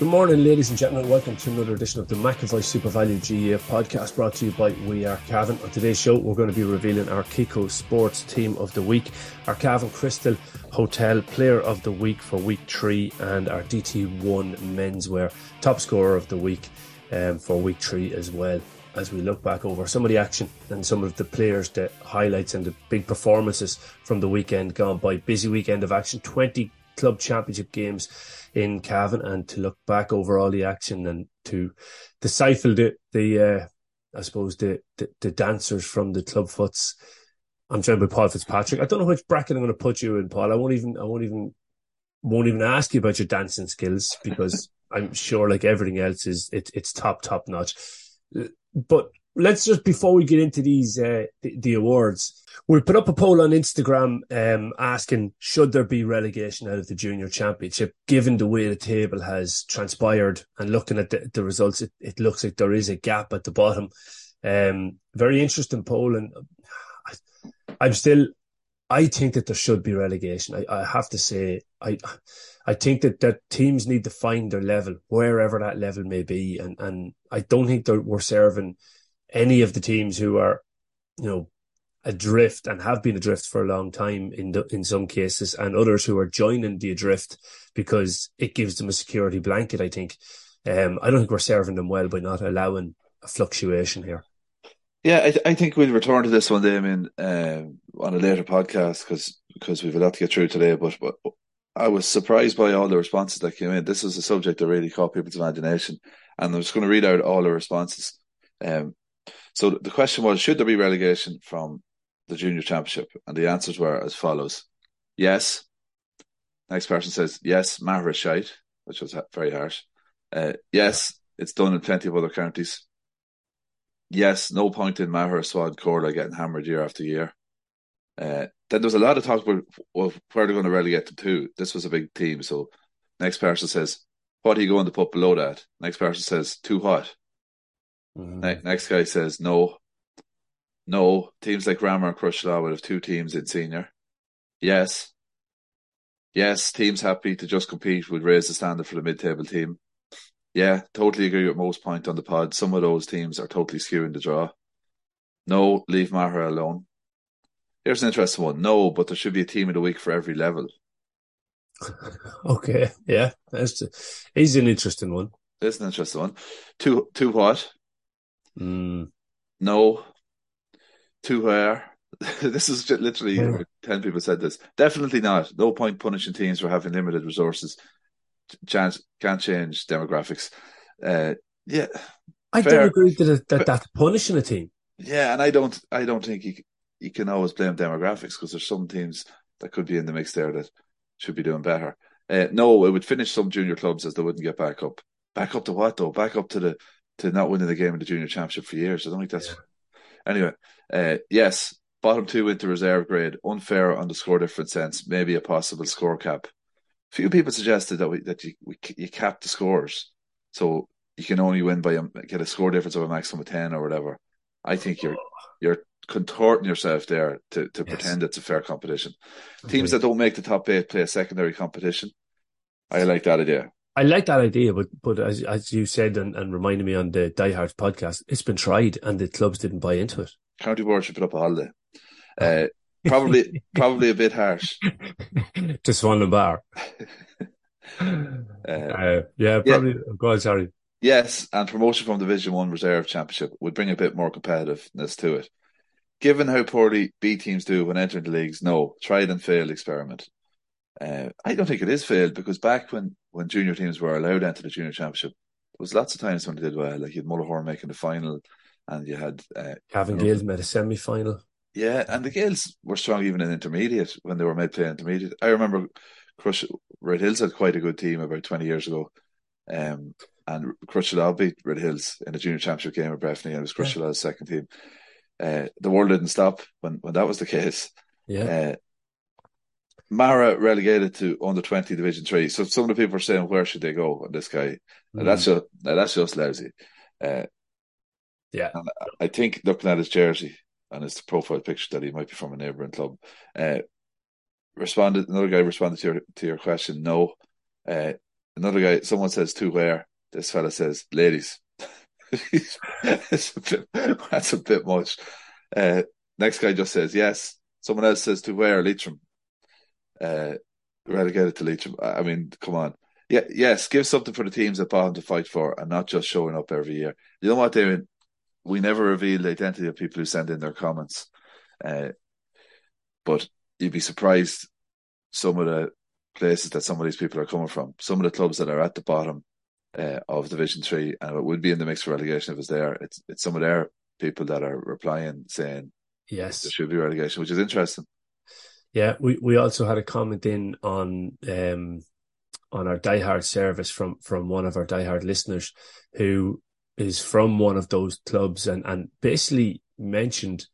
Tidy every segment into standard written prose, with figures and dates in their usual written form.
Good morning, ladies and gentlemen. Welcome to another edition of the McEvoy SuperValu GEA podcast, brought to you by We Are Cavan. On today's show, we're going to be revealing our Kiko Sports Team of the Week, our Calvin Crystal Hotel Player of the Week for Week 3, and our DT1 Menswear Top Scorer of the Week for Week 3 as well, as we look back over some of the action and some of the players, the highlights and the big performances from the weekend gone by. Busy weekend of action, 20 club championship games in Cavan, and to look back over all the action and to decipher the dancers from the club foots. I'm joined by Paul Fitzpatrick. I don't know which bracket I'm going to put you in, Paul. I won't even ask you about your dancing skills, because I'm sure, like everything else, it's top notch. But let's just, before we get into these the awards, we put up a poll on Instagram asking, should there be relegation out of the junior championship, given the way the table has transpired? And looking at the results, it looks like there is a gap at the bottom. Very interesting poll, and I think that there should be relegation. I have to say, I think that teams need to find their level, wherever that level may be, and I don't think that we're serving any of the teams who are, adrift and have been adrift for a long time in some cases, and others who are joining the adrift because it gives them a security blanket, I think. I don't think we're serving them well by not allowing a fluctuation here. Yeah, I think we'll return to this one, Damien, on a later podcast, because we've a lot to get through today. But I was surprised by all the responses that came in. This was a subject that really caught people's imagination, and I'm just going to read out all the responses. So the question was, should there be relegation from the junior championship? And the answers were as follows. Yes. Next person says, yes, Maher is shite, which was very harsh. Yes, it's done in plenty of other counties. Yes, no point in Maher, Swad, Corla getting hammered year after year. Then there was a lot of talk of where they're going to relegate them to. This was a big team. So next person says, what are you going to put below that? Next person says, too hot. Mm-hmm. Next guy says, no, teams like Ramor and Crushlaw would have two teams in senior. Yes, teams happy to just compete would raise the standard for the mid-table team. Yeah, totally agree with most point on the pod. Some of those teams are totally skewing the draw. No, leave Maher alone. Here's an interesting one. No, but there should be a team of the week for every level. Okay, yeah, that's an interesting one. It's an interesting one. Too what? No. To where? This is literally 10 people said this. Definitely not. No point punishing teams for having limited resources. Can't change demographics. Yeah, I don't agree that that's punishing a team. Yeah, and I don't think you can always blame demographics, because there's some teams that could be in the mix there that should be doing better. No, it would finish some junior clubs as they wouldn't get back up. Back up to what though? Back up to not winning the game in the junior championship for years. I don't think that's... Yeah. Anyway, yes, bottom two into reserve grade. Unfair on the score difference sense. Maybe a possible score cap. Few people suggested that you cap the scores, so you can only win by get a score difference of a maximum of 10 or whatever. I think you're contorting yourself there to pretend it's a fair competition. Okay. Teams that don't make the top 8 play a secondary competition. I like that idea. I like that idea, but as you said and reminded me on the Die Hard podcast, it's been tried and the clubs didn't buy into it. County Board should put up a holiday. Probably a bit harsh. To Swanland Bar. Probably. Yeah. Go on, sorry. Yes, and promotion from Division 1 Reserve Championship would bring a bit more competitiveness to it. Given how poorly B teams do when entering the leagues, no, tried and failed experiment. I don't think it is failed, because back when junior teams were allowed into the junior championship, there was lots of times when they did well. Like you had Mullerhorn making the final, and you had Cavan Gaels made a semi-final. Yeah, and the Gaels were strong even in intermediate when they were made play intermediate. I remember Red Hills had quite a good team about 20 years ago, and Crutchelagh beat Red Hills in a junior championship game at Breffni, and it was Crutchelagh's second team. The world didn't stop when that was the case. Yeah. Mara relegated to under 20 Division 3. So some of the people are saying, where should they go on this guy? Now, that's just lousy. Yeah. And I think looking at his jersey and his profile picture that he might be from a neighbouring club. Another guy responded to your question, no. Another guy, someone says to where, this fella says, ladies. That's a bit much. Next guy just says, yes. Someone else says to where, Leitrim. Relegated to Leitrim. I mean, come on. Yeah, yes, give something for the teams at bottom to fight for and not just showing up every year. You know what, Damien? We never reveal the identity of people who send in their comments. But you'd be surprised some of the places that some of these people are coming from. Some of the clubs that are at the bottom of Division 3, and it would be in the mix for relegation if it's there. It's some of their people that are replying saying yes, there should be relegation, which is interesting. Yeah, we also had a comment in on our diehard service from one of our diehard listeners who is from one of those clubs and basically mentioned,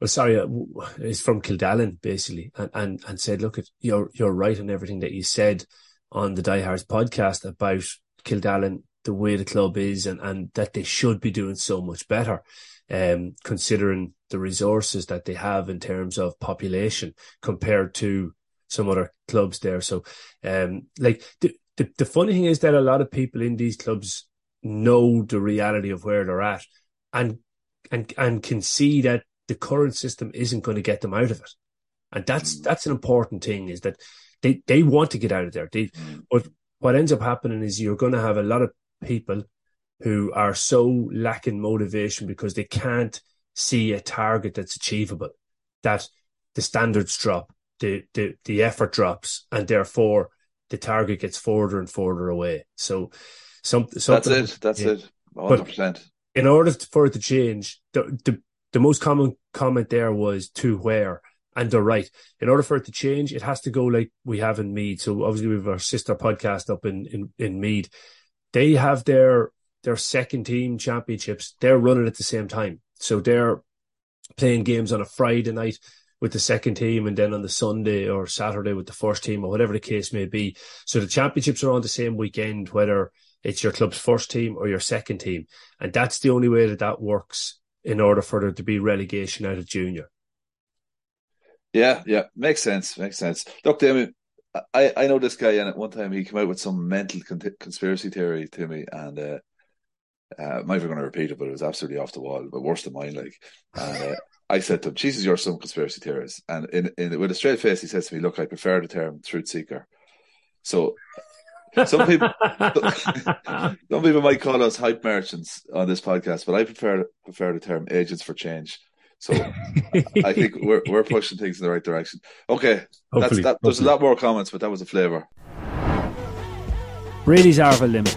is from Kildallan basically, and said, look, you're right on everything that you said on the Diehards podcast about Kildallan, the way the club is and that they should be doing so much better. Considering the resources that they have in terms of population compared to some other clubs there. So, the funny thing is that a lot of people in these clubs know the reality of where they're at and can see that the current system isn't going to get them out of it. And that's an important thing, is that they want to get out of there. But what ends up happening is you're going to have a lot of people who are so lacking motivation because they can't see a target that's achievable, that the standards drop, the effort drops, and therefore the target gets further and further away. So something... That's it, 100%. But in order for it to change, the most common comment there was to where, and they're right. In order for it to change, it has to go like we have in Meath. So obviously we have our sister podcast up in Meath. They have their second team championships, they're running at the same time. So they're playing games on a Friday night with the second team and then on the Sunday or Saturday with the first team or whatever the case may be. So the championships are on the same weekend, whether it's your club's first team or your second team. And that's the only way that works in order for there to be relegation out of junior. Yeah. Makes sense. Look, Damien, I know this guy, and at one time he came out with some mental conspiracy theory to me, and I'm never going to repeat it, but it was absolutely off the wall, but worse than mine. And I said to him, Jesus, you're some conspiracy theorist. And with a straight face, he says to me, look, I prefer the term truth seeker. So some people might call us hype merchants on this podcast, but I prefer the term agents for change. So I think we're pushing things in the right direction. Okay, hopefully. There's a lot more comments, but that was a flavour. Brady's Arva Limited,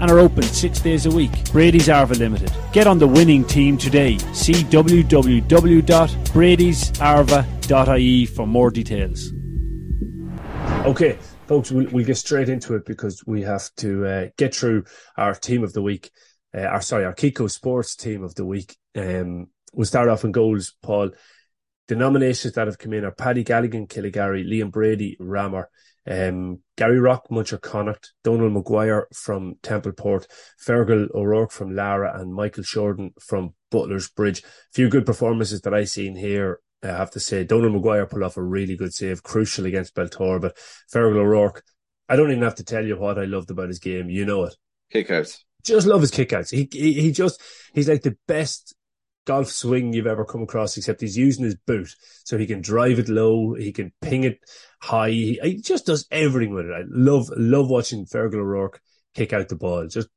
and are open 6 days a week. Brady's Arva Limited. Get on the winning team today. See www.bradysarva.ie for more details. Okay, folks, we'll get straight into it because we have to get through our team of the week. Our Kiko Sports team of the week. We'll start off in goals, Paul. The nominations that have come in are Paddy Galligan, Killigarry, Liam Brady, Rammer, Gary Rock, Muncher Connacht, Donald Maguire from Templeport, Fergal O'Rourke from Lara, and Michael Shorten from Butler's Bridge. A few good performances that I've seen here, I have to say. Donald Maguire pulled off a really good save, crucial against Beltor, but Fergal O'Rourke, I don't even have to tell you what I loved about his game. You know it. Kickouts. Just love his kickouts. He's like the best golf swing you've ever come across, except he's using his boot. So he can drive it low, he can ping it high. He just does everything with it. I love watching Fergal O'Rourke kick out the ball. Just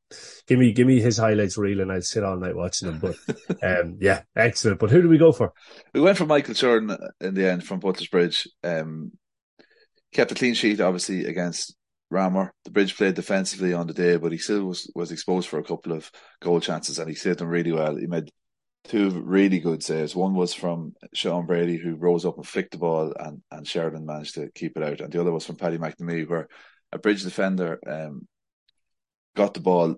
give me his highlights reel and I'd sit all night watching him. But yeah, excellent. But who do we go for? We went for Michael Churn in the end from Butters Bridge. Kept a clean sheet, obviously, against Rammer. The Bridge played defensively on the day, but he still was exposed for a couple of goal chances and he saved them really well. He made two really good saves. One was from Sean Brady, who rose up and flicked the ball and Sheridan managed to keep it out. And the other was from Paddy McNamee, where a Bridge defender got the ball,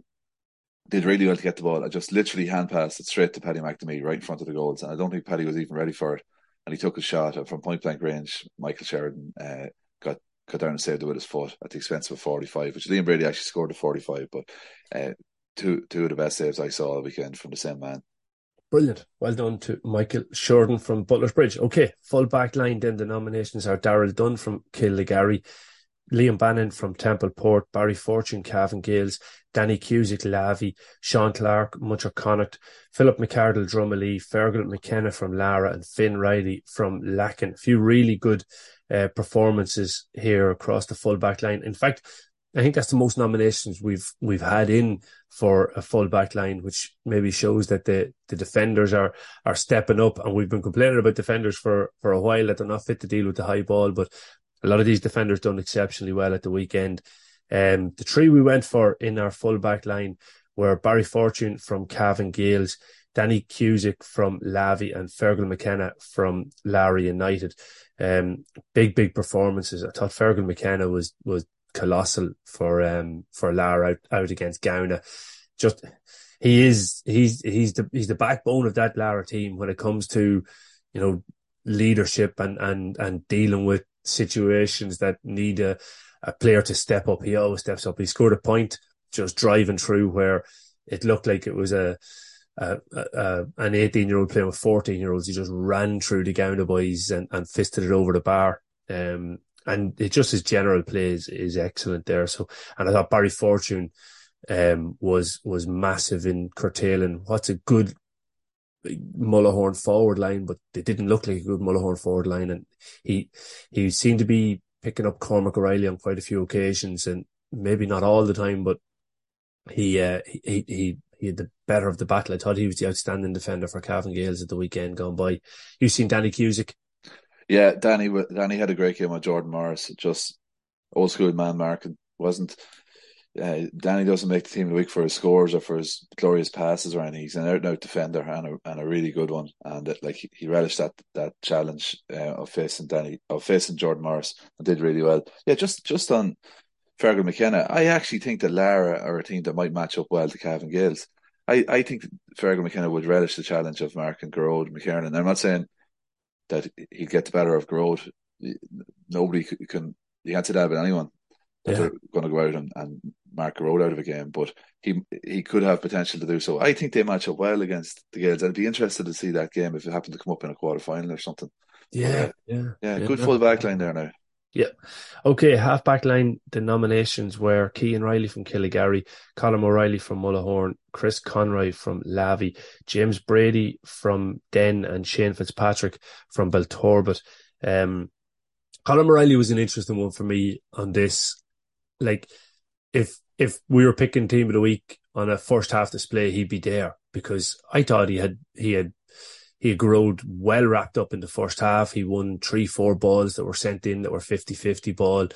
did really well to get the ball, and just literally hand-passed it straight to Paddy McNamee right in front of the goals. And I don't think Paddy was even ready for it. And he took a shot from point-blank range. Michael Sheridan got down and saved it with his foot at the expense of a 45, which Liam Brady actually scored a 45, but two of the best saves I saw all weekend from the same man. Brilliant. Well done to Michael Sheridan from Butlers Bridge. Okay, full back line then. The nominations are Daryl Dunn from Killigarry, Liam Bannon from Templeport, Barry Fortune, Cavan Gales, Danny Cusick, Lavy, Sean Clark, Muncher Connacht, Philip McCardle, Drumalee, Fergal McKenna from Lara, and Finn Riley from Lacken. A few really good performances here across the full back line. In fact, I think that's the most nominations we've had in for a full back line, which maybe shows that the defenders are stepping up. And we've been complaining about defenders for a while, that they're not fit to deal with the high ball, but a lot of these defenders done exceptionally well at the weekend. The three we went for in our full back line were Barry Fortune from Cavan Gales, Danny Cusick from Lavy, and Fergal McKenna from Larry United. Big performances. I thought Fergal McKenna was colossal for Lara out against Gowna. Just he's the backbone of that Lara team when it comes to, you know, leadership and dealing with situations that need a player to step up. He always steps up. He scored a point just driving through where it looked like it was an 18-year-old playing with 14-year-olds. He just ran through the Gowna boys and fisted it over the bar. And it just, his general play is excellent there. So, and I thought Barry Fortune was massive in curtailing what's a good Mullahorn forward line, but they didn't look like a good Mullahorn forward line, and he seemed to be picking up Cormac O'Reilly on quite a few occasions, and maybe not all the time, but he had the better of the battle. I thought he was the outstanding defender for Cavan Gales at the weekend gone by. You've seen Danny Cusick? Yeah, Danny had a great game on Jordan Morris. Just old school man marking. Wasn't Danny doesn't make the team of the week for his scores or for his glorious passes or anything. He's an out-and-out defender and a really good one. And he relished that challenge of facing Jordan Morris and did really well. Yeah, just on Fergal McKenna, I actually think that Lara are a team that might match up well to Cavan Gales. I think Fergal McKenna would relish the challenge of Mark and Gerard McKernan. I'm not saying that he'd get the better of Gerard. Nobody can, you can't say that about anyone. Yeah. They're going to go out and mark a road out of a game, but he could have potential to do so. I think they match up well against the Gales. I'd be interested to see that game if it happened to come up in a quarter final or something. Good full back line there now. Yeah. Okay, half back line, the nominations were Keane Riley from Killigarry, Colm O'Reilly from Mullahorn, Chris Conroy from Lavy, James Brady from Den, and Shane Fitzpatrick from Beltorbet. Colm O'Reilly was an interesting one for me on this. Like, if we were picking team of the week on a first half display, he'd be there, because I thought he had Gerard well wrapped up in the first half. He won 3-4 balls that were sent in that were 50-50 ball,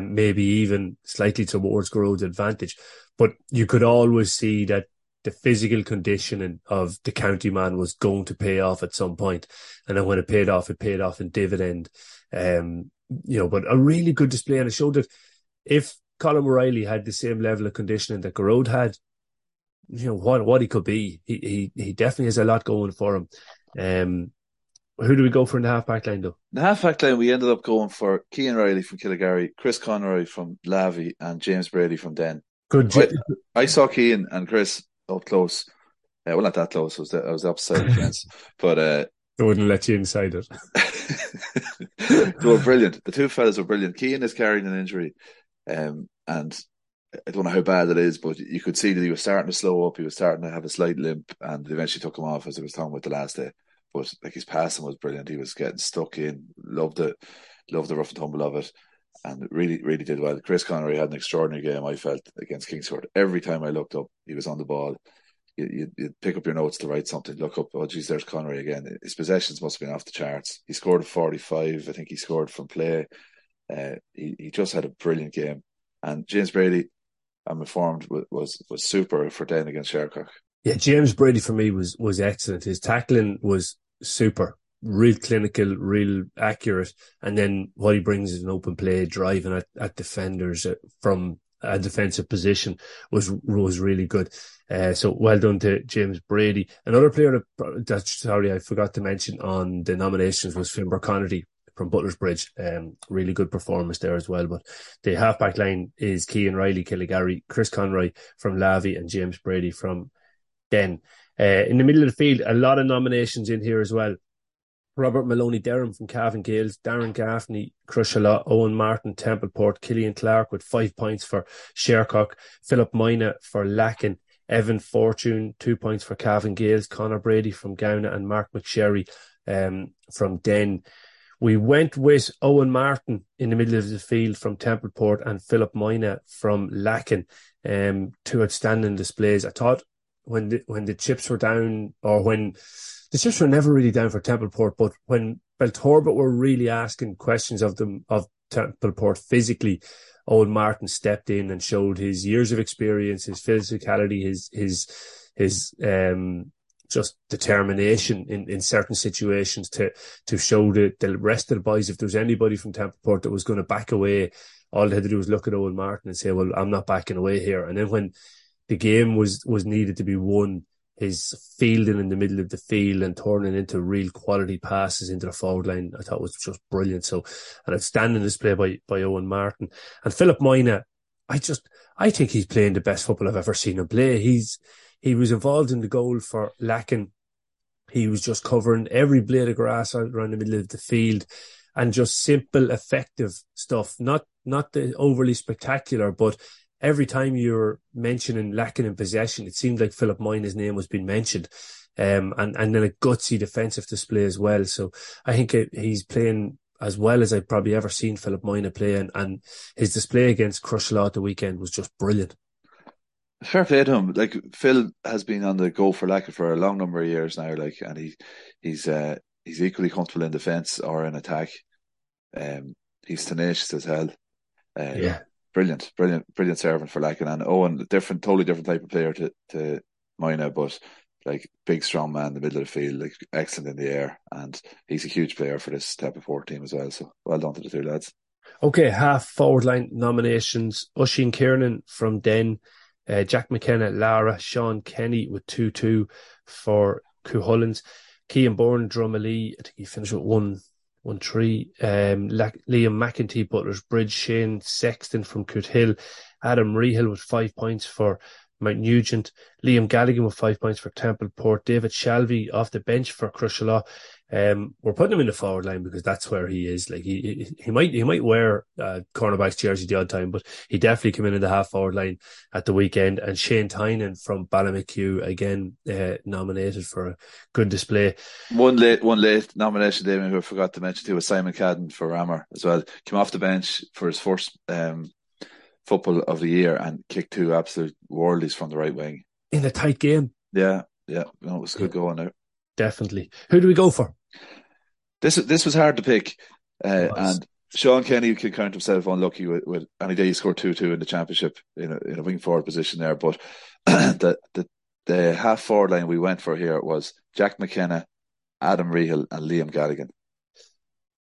maybe even slightly towards Gerard's advantage. But you could always see that the physical conditioning of the county man was going to pay off at some point. And then when it paid off in dividend. But a really good display, and it showed that if Colm O'Reilly had the same level of conditioning that Garrod had, you know what he could be. He definitely has a lot going for him. Who do we go for in the half back line though? In the half back line, we ended up going for Keane Riley from Killigarry, Chris Conroy from Lavy, and James Brady from Den. Good. I saw Keane and Chris up close. Well, not that close. I was opposite the fence, but they wouldn't let you inside it. They were brilliant. The two fellas were brilliant. Keane is carrying an injury, and I don't know how bad it is, but you could see that he was starting to slow up. He was starting to have a slight limp, and they eventually took him off, as I was talking about the last day. But like, his passing was brilliant. He was getting stuck in. Loved the rough and tumble of it, and really, really did well. Chris Connery had an extraordinary game, I felt, against Kingsford. Every time I looked up, he was on the ball. You'd pick up your notes to write something, look up, oh, geez, there's Connery again. His possessions must have been off the charts. He scored 45. I think he scored from play. He just had a brilliant game. And James Brady, I'm informed, was super for Dane against Shercock. Yeah, James Brady for me was excellent. His tackling was super, real clinical, real accurate. And then what he brings is an open play, driving at defenders from a defensive position was really good. So well done to James Brady. Another player that sorry, I forgot to mention on the nominations was Finbar Connerty from Butler's Bridge. Really good performance there as well. But the halfback line is Keane Riley, Killigarry, Chris Conroy from Lavy, and James Brady from Den. In the middle of the field, a lot of nominations in here as well. Robert Maloney-Derham from Cavan Gaels, Darren Gaffney, Crushalaw, Owen Martin, Templeport, Killian Clark with 5 points for Shercock, Philip Mina for Lacken, Evan Fortune, 2 points for Cavan Gaels, Conor Brady from Gowna, and Mark McSherry from Den. We went with Owen Martin in the middle of the field from Templeport and Philip Mina from Lacken. Two outstanding displays. I thought when the chips were down, or when the chips were never really down for Templeport, but when Beltorbet were really asking questions of them, of Templeport physically, Owen Martin stepped in and showed his years of experience, his physicality, his just determination in certain situations to show the rest of the boys, if there was anybody from Templeport that was going to back away, all they had to do was look at Owen Martin and say, well, I'm not backing away here. And then when the game was needed to be won, his fielding in the middle of the field and turning into real quality passes into the forward line, I thought was just brilliant. So an outstanding display by Owen Martin. And Philip Mina, I think he's playing the best football I've ever seen him play. He was involved in the goal for Lacken. He was just covering every blade of grass out around the middle of the field, and just simple, effective stuff. Not the overly spectacular, but every time you were mentioning Lacken in possession, it seemed like Philip Mina's name was being mentioned. And then a gutsy defensive display as well. So I think he's playing as well as I've probably ever seen Philip Mina play. And his display against Crushalaw at the weekend was just brilliant. Fair play to him. Like, Phil has been on the go for Lacken for a long number of years now. Like, and he's equally comfortable in defence or in attack. He's tenacious as hell. Yeah, brilliant servant for Lacken. And Owen, totally different type of player to Mina, but like, big, strong man in the middle of the field, like, excellent in the air, and he's a huge player for this type of forward team as well. So well done to the two lads. Okay, half forward line nominations: Oisin Kiernan from Den. Jack McKenna, Lara, Sean Kenny with 2-2 for Cúchulainn, Cian Bourne, Drumalee, I think he finished with 1-3, Liam McEntee, Butler's Bridge, Shane Sexton from Cootehill, Adam Rehill with 5 points for Mount Nugent, Liam Galligan with 5 points for Templeport, David Shalvey off the bench for Crushalaw. We're putting him in the forward line because that's where he is. Like, he might wear cornerback's jersey the odd time, but he definitely came in the half forward line at the weekend. And Shane Tynan from Ballymacew again nominated for a good display. One late nomination, Damien, who I forgot to mention too, was Simon Cadden for Rammer as well. Came off the bench for his first football of the year and kicked two absolute worldies from the right wing in a tight game. Yeah, no, it was good going out. Definitely. Who do we go for? This was hard to pick, and Sean Kenny can count himself unlucky with any day. He scored 2-2 in the championship in a wing forward position there. But the half forward line we went for here was Jack McKenna, Adam Rehill, and Liam Galligan.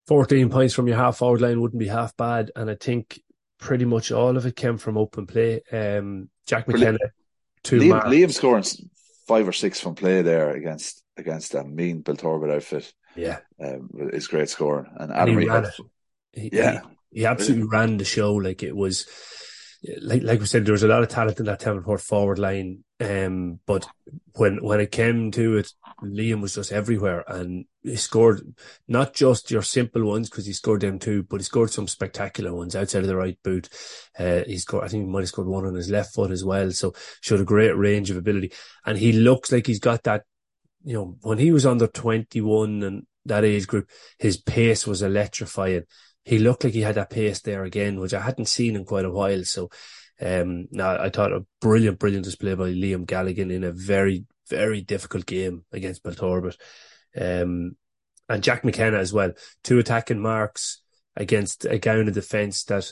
14 points from your half forward line wouldn't be half bad, and I think pretty much all of it came from open play. Jack McKenna, Liam scoring 5 or 6 from play there against a mean Beltorbet outfit. Yeah, it's great scoring, and Adam Rehill, he absolutely ran the show. Like, it was like we said, there was a lot of talent in that Devonport forward line. But when it came to it, Liam was just everywhere, and he scored not just your simple ones, because he scored them too, but he scored some spectacular ones outside of the right boot. He scored, I think he might have scored one on his left foot as well. So showed a great range of ability, and he looks like he's got that. You know, when he was under 21 and that age group, his pace was electrifying. He looked like he had that pace there again, which I hadn't seen in quite a while. So, I thought a brilliant display by Liam Galligan in a very, very difficult game against Belturbet. And Jack McKenna as well. Two attacking marks against a Gown of defence that,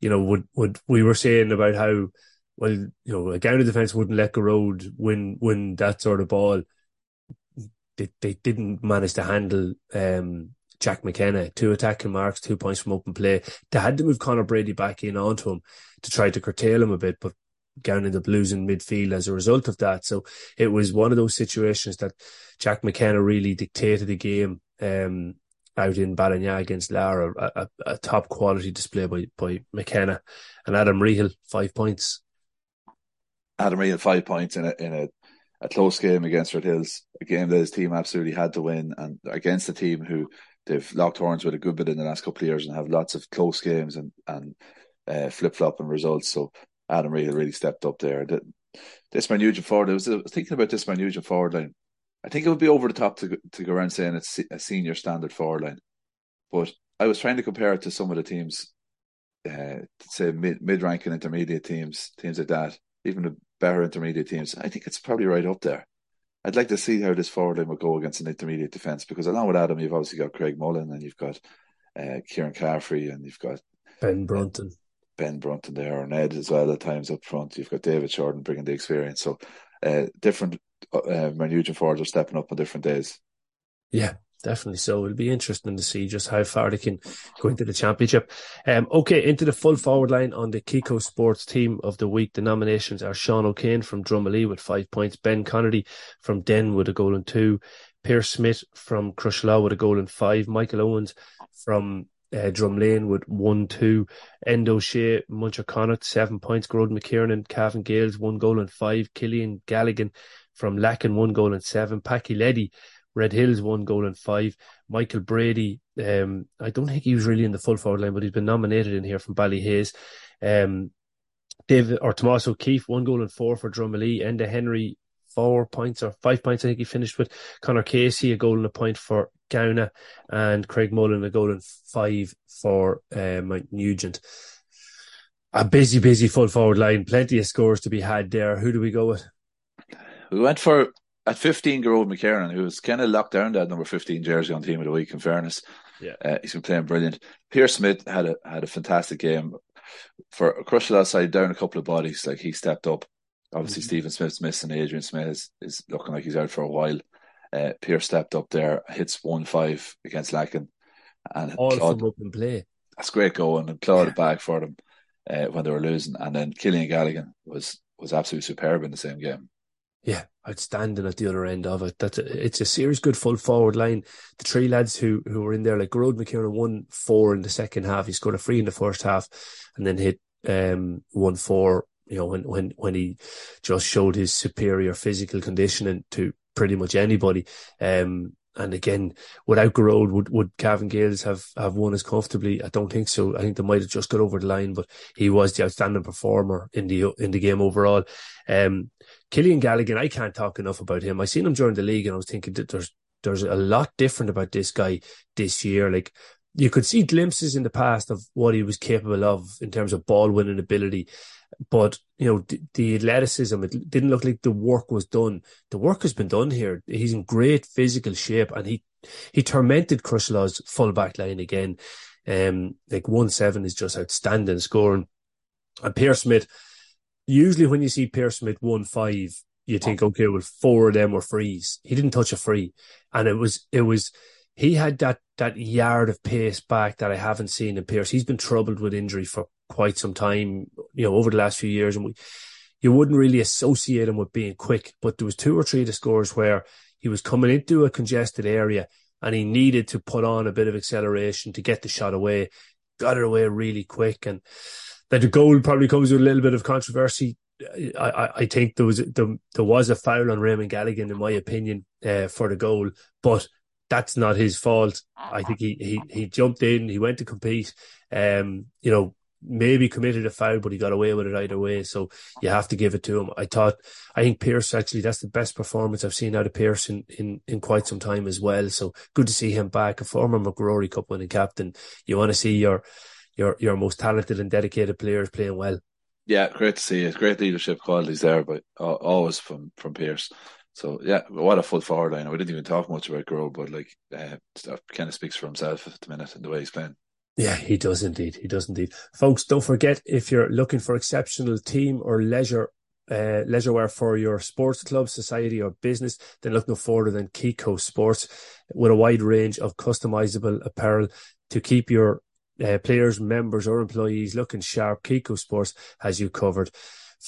you know, would we were saying about how, well, you know, a Gown of defence wouldn't let Garrode win that sort of ball. They didn't manage to handle Jack McKenna. Two attacking marks, 2 points from open play. They had to move Conor Brady back in onto him to try to curtail him a bit, but Gown in the Blues in midfield as a result of that. So it was one of those situations that Jack McKenna really dictated the game out in Ballina against Lara. A top quality display by McKenna. And Adam Rehill, 5 points. Adam Rehill, 5 points in a close game against Red Hills, a game that his team absolutely had to win, and against a team who they've locked horns with a good bit in the last couple of years and have lots of close games and flip-flopping results. So Adam Rehill really stepped up there. This Manugian forward, I was thinking about this Manugian forward line. I think it would be over the top to go around saying it's a senior standard forward line. But I was trying to compare it to some of the teams, say mid-rank and intermediate teams like that, even the better intermediate teams. I think it's probably right up there. I'd like to see how this forward line would go against an intermediate defence, because along with Adam, you've obviously got Craig Mullen, and you've got Kieran Caffrey, and you've got Ben Brunton. Ben Brunton there, and Ed as well at times up front. You've got David Shorten bringing the experience. So different Manugian forwards are stepping up on different days. Yeah, definitely. So it'll be interesting to see just how far they can go into the championship. Okay, into the full forward line on the Kiko Sports Team of the Week. The nominations are Sean O'Kane from Drumalee with 5 points, Ben Connerty from Den with a goal and two, Pierce Smith from Crushlow with a goal and five, Michael Owens from Drumlane with 1-2, Endo Shea, Muncher Connacht 7 points, Grode McKiernan, Cavan Gales 1 goal and 5, Killian Galligan from Lacken 1 goal and 7, Paddy Leddy Red Hills 1 goal and 5. Michael Brady, I don't think he was really in the full forward line, but he's been nominated in here from Ballyhays. David or Tomas O'Keefe 1 goal and 4 for Drumalee. Enda Henry 5 points, I think he finished with. Connor Casey 1 goal and 1 point for Gowna, and Craig Mullen 1 goal and 5 for Mount Nugent. A busy full forward line. Plenty of scores to be had there. Who do we go with? We went for, at 15, Garrode McKiernan, who was kind of locked down that number 15 jersey on Team of the Week, in fairness. Yeah. He's been playing brilliant. Pierce Smith had a fantastic game. For a Crushlow side, down a couple of bodies, like he stepped up. Obviously, Stephen Smith's missing. Adrian Smith is looking like he's out for a while. Pierce stepped up there, hits 1-5 against Lacken. And all from open play. That's great going, and clawed it back for them when they were losing. And then Killian Galligan was absolutely superb in the same game. Yeah, outstanding at the other end of it. It's a serious good full forward line. The three lads who were in there, like Garrode McKiernan, 1-4 in the second half. He scored a free in the first half, and then hit 1-4. You know, when he just showed his superior physical conditioning to pretty much anybody. And again, without Garrode, would Cavan Gales have won as comfortably? I don't think so. I think they might have just got over the line, but he was the outstanding performer in the game overall. Killian Galligan, I can't talk enough about him. I seen him during the league, and I was thinking that there's a lot different about this guy this year. Like, you could see glimpses in the past of what he was capable of in terms of ball winning ability, but you know, the athleticism, it didn't look like the work was done. The work has been done here. He's in great physical shape, and he tormented Crushlaw's full back line again. Like 1-7 is just outstanding scoring. And Pierce Smith, usually when you see Pierce Smith 1-5, you think, okay, well, 4 of them were frees. He didn't touch a free, and it was. He had that yard of pace back that I haven't seen in Pierce. He's been troubled with injury for quite some time, you know, over the last few years, and you wouldn't really associate him with being quick, but there was 2 or 3 of the scores where he was coming into a congested area and he needed to put on a bit of acceleration to get the shot away, got it away really quick, and That the goal probably comes with a little bit of controversy. I think there was a foul on Raymond Gallagher, in my opinion, for the goal, but that's not his fault. I think he jumped in, he went to compete, maybe committed a foul, but he got away with it either way. So you have to give it to him. I think Pearce, actually, that's the best performance I've seen out of Pearce in quite some time as well. So good to see him back, a former McGrory Cup winning captain. You want to see your most talented and dedicated players playing well. Yeah, great to see it. Great leadership qualities there, but always from Pearce. So yeah, what a full forward line. We didn't even talk much about Grohl, but stuff kind of speaks for himself at the minute and the way he's playing. Yeah, he does indeed. Folks, don't forget, if you're looking for exceptional team or leisure wear for your sports club, society or business, then look no further than Kiko Sports, with a wide range of customizable apparel to keep your players, members or employees looking sharp. Kiko Sports has you covered.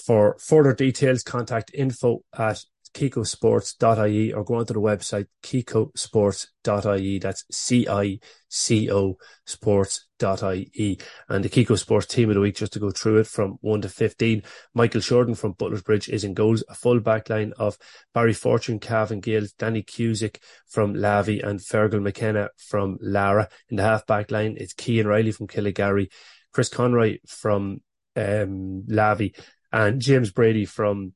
For further details, contact info@kikosports.ie or go onto the website kikosports.ie. That's CICO sports.ie. And the Kiko Sports team of the week, just to go through it from 1 to 15. Michael Shorten from Butler's Bridge is in goals. A full back line of Barry Fortune, Calvin Gill, Danny Cusick from Lavy, and Fergal McKenna from Lara. In the half back line, it's Keane Riley from Killigarry, Chris Conroy from Lavy, and James Brady from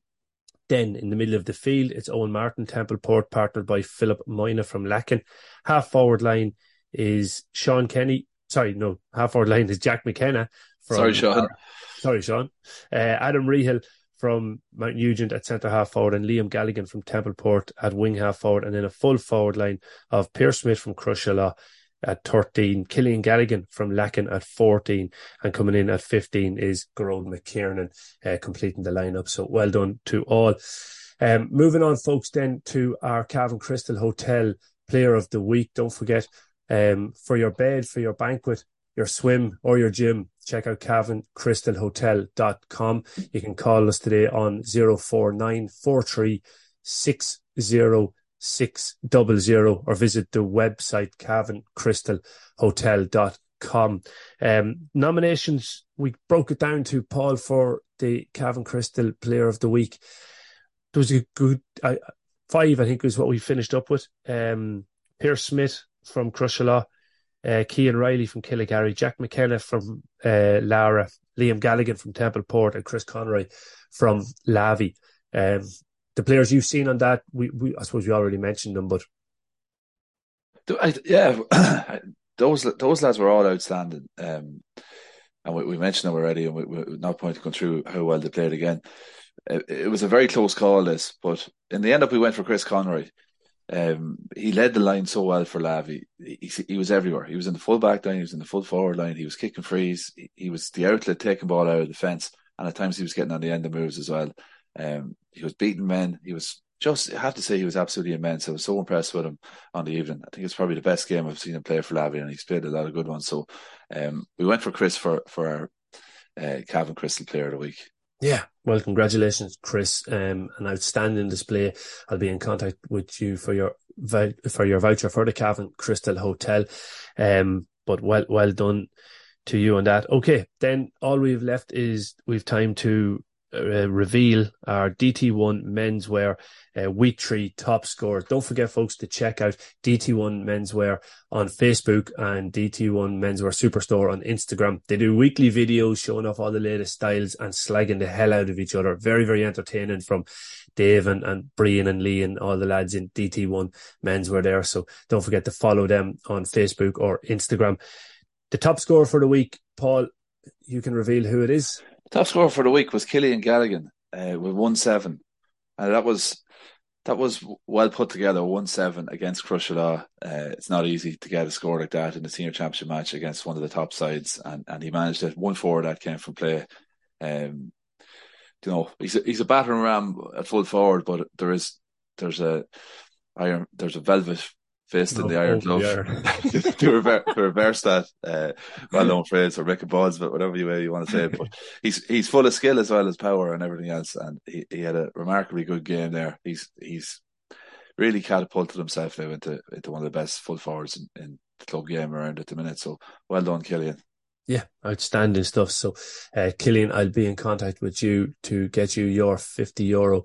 Den. In the middle of the field, it's Owen Martin, Templeport, partnered by Philip Moyna from Lacken. Half forward line is Jack McKenna. Sorry, Sean. Adam Rehill from Mount Nugent at centre half forward, and Liam Galligan from Templeport at wing half forward. And then a full forward line of Pierce Smith from Crushelaw at 13, Killian Galligan from Lacken at 14, and coming in at 15 is Gerald McKiernan completing the lineup. So well done to all. Moving on, folks, then to our Calvin Crystal Hotel Player of the Week. Don't forget, for your bed, for your banquet, your swim or your gym, check out cavincrystalhotel.com. You can call us today on 0494360 600 or visit the website cavincrystalhotel.com. Nominations, we broke it down to Paul for the Calvin Crystal Player of the Week. There was a good five, I think, was what we finished up with. Pierce Smith from Crushelaw, Keane Riley from Killigarry, Jack McKenna from Lara, Liam Galligan from Templeport, and Chris Conroy from Lavy. The players you've seen on that, I suppose we already mentioned them, but those lads were all outstanding, and we mentioned them already, and we're not going to go through how well they played again. It was a very close call, this, but in the end up we went for Chris Conroy. He led the line so well for Lavy. He was everywhere. He was in the full back line, he was in the full forward line, he was kicking frees, he was the outlet, taking ball out of the fence, and at times he was getting on the end of moves as well. He was beating men. I have to say, he was absolutely immense. I was so impressed with him on the evening. I think it's probably the best game I've seen him play for Lavy, and he's played a lot of good ones. So we went for Chris for our Calvin Crystal Player of the Week. Yeah, well, congratulations, Chris. An outstanding display. I'll be in contact with you for your voucher for the Calvin Crystal Hotel. But well done to you on that. Okay, then all we've left is we've time to reveal our DT1 Menswear Week 3 top scorer. Don't forget, folks, to check out DT1 Menswear on Facebook and DT1 Menswear Superstore on Instagram. They do weekly videos showing off all the latest styles and slagging the hell out of each other. Very, very entertaining from Dave and Brian and Lee and all the lads in DT1 Menswear there. So don't forget to follow them on Facebook or Instagram. The top scorer for the week, Paul, you can reveal who it is. Top scorer for the week was Killian Galligan with 1-7, and that was well put together. 1-7 against Crushelaw. It's not easy to get a score like that in the senior championship match against one of the top sides, and he managed it. 1-4 that came from play. He's a battering ram at full forward, but there's a velvet fist in the iron glove. Yeah. to reverse that well-known phrase, or Rick and Balls, but whatever way you want to say it. But he's full of skill as well as power and everything else, and he had a remarkably good game there. He's really catapulted himself now into one of the best full forwards in the club game around at the minute. So well done, Killian. Yeah, outstanding stuff. So, Cillian, I'll be in contact with you to get you your €50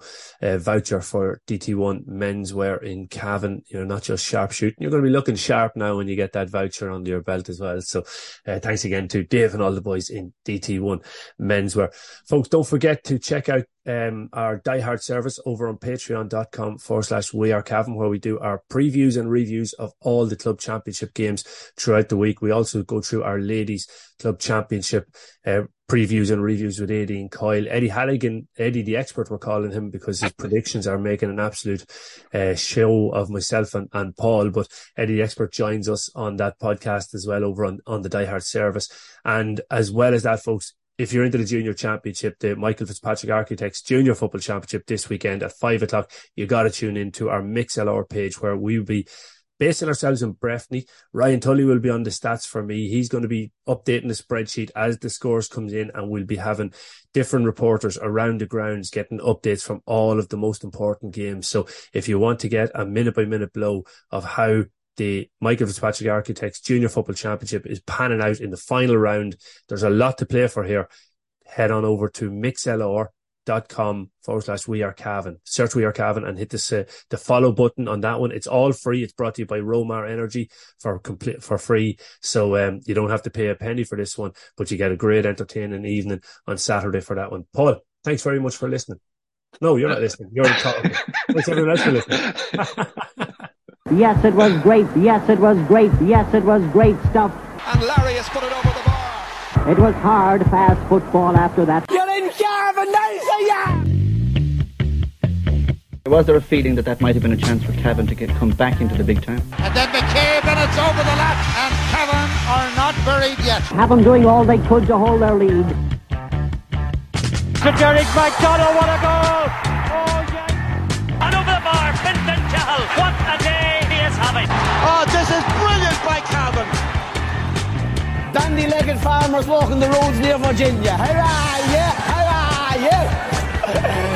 voucher for DT1 Menswear in Cavan. You're not just sharp shooting. You're going to be looking sharp now when you get that voucher under your belt as well. So thanks again to Dave and all the boys in DT1 Menswear. Folks, don't forget to check out our diehard service over on patreon.com/wearecavan, where we do our previews and reviews of all the club championship games throughout the week. We also go through our ladies club championship previews and reviews with Eddie and Kyle. Eddie Halligan, Eddie the expert, we're calling him, because his predictions are making an absolute show of myself and Paul. But Eddie the expert joins us on that podcast as well over on the diehard service. And as well as that, folks, if you're into the junior championship, the Michael Fitzpatrick Architects Junior Football Championship this weekend at 5 o'clock, you got to tune in to our MixLR page, where we'll be basing ourselves in Breffni. Ryan Tully will be on the stats for me. He's going to be updating the spreadsheet as the scores comes in, and we'll be having different reporters around the grounds getting updates from all of the most important games. So if you want to get a minute-by-minute blow of how the Michael Fitzpatrick Architects Junior Football Championship is panning out in the final round, there's a lot to play for here. Head on over to mixlr.com/We Are Cavan. Search We Are Cavan and hit this, the follow button on that one. It's all free. It's brought to you by Romar Energy for free. So you don't have to pay a penny for this one, but you get a great entertaining evening on Saturday for that one. Paul, thanks very much for listening. No, you're not listening. You're talking. Thanks everyone else for listening. Yes, it was great. Yes, it was great. Yes, it was great stuff. And Larry has put it over the bar. It was hard, fast football after that. You're in Cavan, nice of you! Was there a feeling that might have been a chance for Cavan to come back into the big time? And then McCabe, and it's over the lap, and Cavan are not buried yet. Cavan doing all they could to hold their lead. To Derek McDonald, what a goal! Oh, yes! And over the bar, Vincent Cahill, what a day! Oh, this is brilliant by Calvin. Dandy-legged farmers walking the roads near Virginia. Hurrah, yeah, hurrah, yeah.